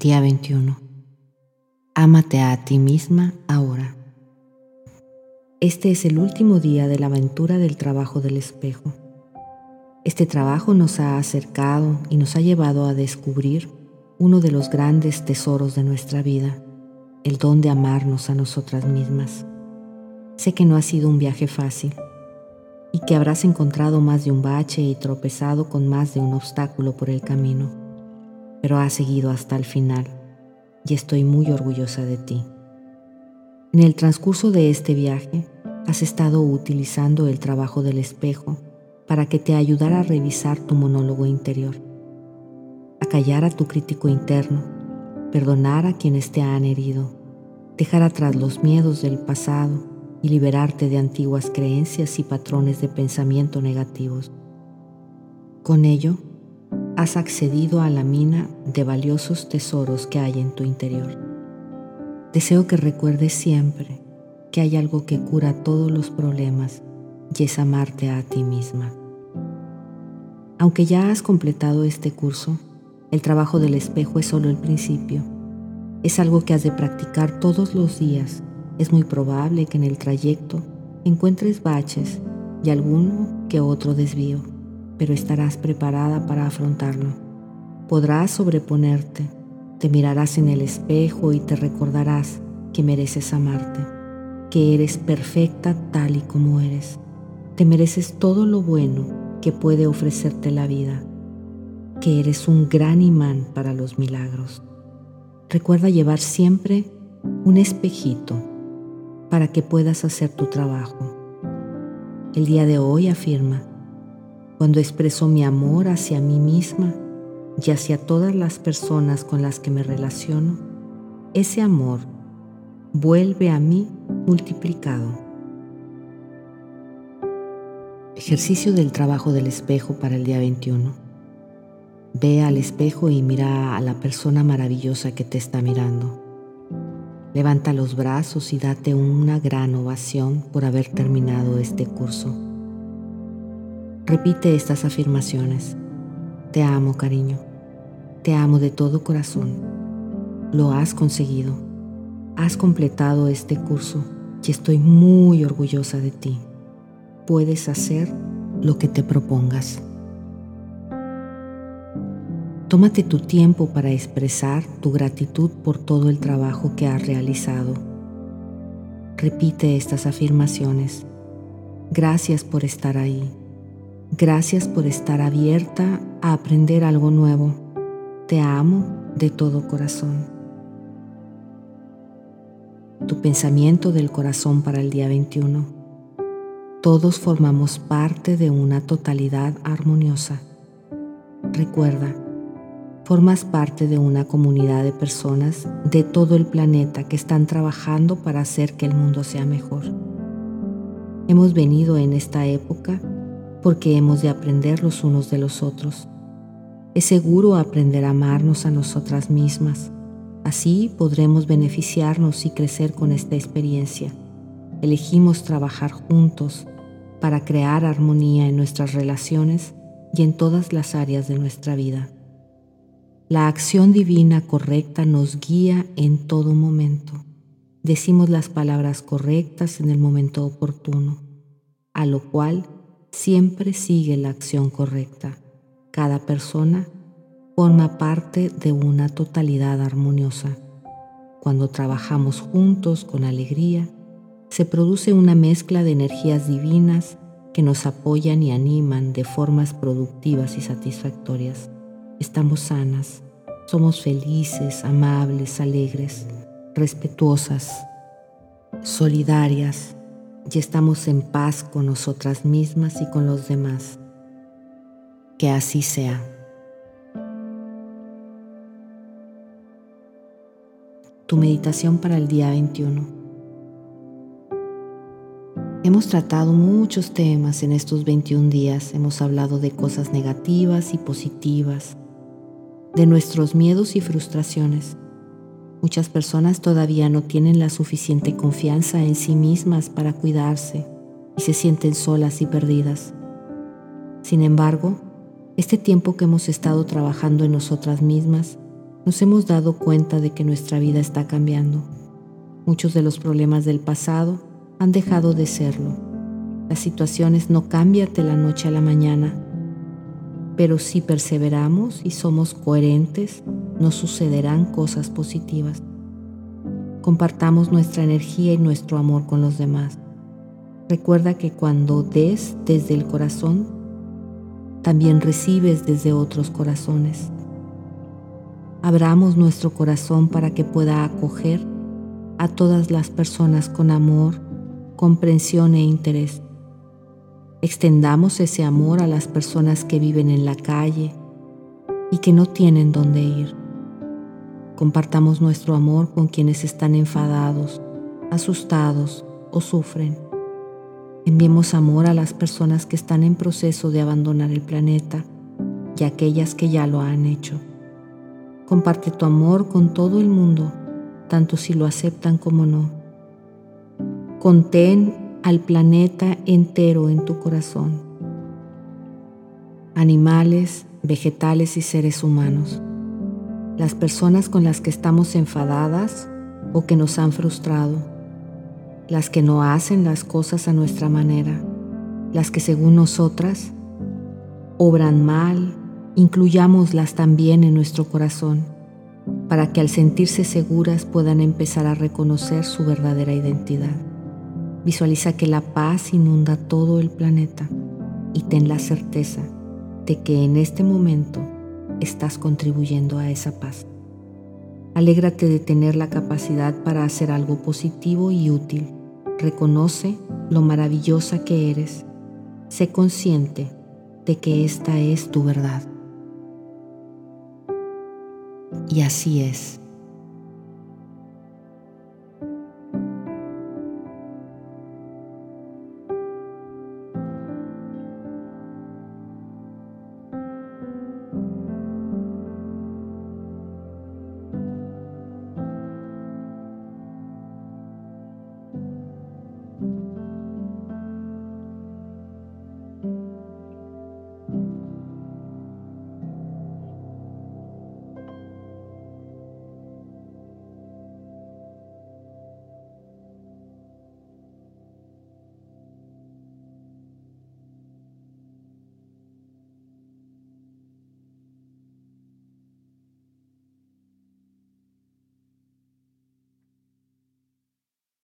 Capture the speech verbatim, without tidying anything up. Día veintiuno. Ámate a ti misma ahora. Este es el último día de la aventura del trabajo del espejo. Este trabajo nos ha acercado y nos ha llevado a descubrir uno de los grandes tesoros de nuestra vida, el don de amarnos a nosotras mismas. Sé que no ha sido un viaje fácil y que habrás encontrado más de un bache y tropezado con más de un obstáculo por el camino. Pero has seguido hasta el final y estoy muy orgullosa de ti. En el transcurso de este viaje has estado utilizando el trabajo del espejo para que te ayudara a revisar tu monólogo interior, acallar a tu crítico interno, perdonar a quienes te han herido, dejar atrás los miedos del pasado y liberarte de antiguas creencias y patrones de pensamiento negativos. Con ello, has accedido a la mina de valiosos tesoros que hay en tu interior. Deseo que recuerdes siempre que hay algo que cura todos los problemas y es amarte a ti misma. Aunque ya has completado este curso, el trabajo del espejo es solo el principio. Es algo que has de practicar todos los días. Es muy probable que en el trayecto encuentres baches y alguno que otro desvío, pero estarás preparada para afrontarlo. Podrás sobreponerte, te mirarás en el espejo y te recordarás que mereces amarte, que eres perfecta tal y como eres. Te mereces todo lo bueno que puede ofrecerte la vida, que eres un gran imán para los milagros. Recuerda llevar siempre un espejito para que puedas hacer tu trabajo. El día de hoy afirma: cuando expreso mi amor hacia mí misma y hacia todas las personas con las que me relaciono, ese amor vuelve a mí multiplicado. Ejercicio del trabajo del espejo para el día veintiuno. Ve al espejo y mira a la persona maravillosa que te está mirando. Levanta los brazos y date una gran ovación por haber terminado este curso. Repite estas afirmaciones. Te amo, cariño. Te amo de todo corazón. Lo has conseguido. Has completado este curso y estoy muy orgullosa de ti. Puedes hacer lo que te propongas. Tómate tu tiempo para expresar tu gratitud por todo el trabajo que has realizado. Repite estas afirmaciones. Gracias por estar ahí. Gracias por estar abierta a aprender algo nuevo. Te amo de todo corazón. Tu pensamiento del corazón para el día veintiuno. Todos formamos parte de una totalidad armoniosa. Recuerda, formas parte de una comunidad de personas de todo el planeta que están trabajando para hacer que el mundo sea mejor. Hemos venido en esta época porque hemos de aprender los unos de los otros. Es seguro aprender a amarnos a nosotras mismas. Así podremos beneficiarnos y crecer con esta experiencia. Elegimos trabajar juntos para crear armonía en nuestras relaciones y en todas las áreas de nuestra vida. La acción divina correcta nos guía en todo momento. Decimos las palabras correctas en el momento oportuno, a lo cual siempre sigue la acción correcta. Cada persona forma parte de una totalidad armoniosa. Cuando trabajamos juntos con alegría, se produce una mezcla de energías divinas que nos apoyan y animan de formas productivas y satisfactorias. Estamos sanas, somos felices, amables, alegres, respetuosas, solidarias, y estamos en paz con nosotras mismas y con los demás. Que así sea. Tu meditación para el día veintiuno. Hemos tratado muchos temas en estos veintiún días. Hemos hablado de cosas negativas y positivas, de nuestros miedos y frustraciones. Muchas personas todavía no tienen la suficiente confianza en sí mismas para cuidarse y se sienten solas y perdidas. Sin embargo, este tiempo que hemos estado trabajando en nosotras mismas nos hemos dado cuenta de que nuestra vida está cambiando. Muchos de los problemas del pasado han dejado de serlo. Las situaciones no cambian de la noche a la mañana, pero si perseveramos y somos coherentes, nos sucederán cosas positivas. Compartamos nuestra energía y nuestro amor con los demás. Recuerda que cuando des desde el corazón, también recibes desde otros corazones. Abramos nuestro corazón para que pueda acoger a todas las personas con amor, comprensión e interés. Extendamos ese amor a las personas que viven en la calle y que no tienen dónde ir. Compartamos nuestro amor con quienes están enfadados, asustados o sufren. Enviemos amor a las personas que están en proceso de abandonar el planeta y a aquellas que ya lo han hecho. Comparte tu amor con todo el mundo, tanto si lo aceptan como no. Contén al planeta entero en tu corazón. Animales, vegetales y seres humanos. Las personas con las que estamos enfadadas o que nos han frustrado. Las que no hacen las cosas a nuestra manera. Las que según nosotras obran mal, incluyámoslas también en nuestro corazón para que al sentirse seguras puedan empezar a reconocer su verdadera identidad. Visualiza que la paz inunda todo el planeta y ten la certeza de que en este momento estás contribuyendo a esa paz. Alégrate de tener la capacidad para hacer algo positivo y útil. Reconoce lo maravillosa que eres. Sé consciente de que esta es tu verdad. Y así es.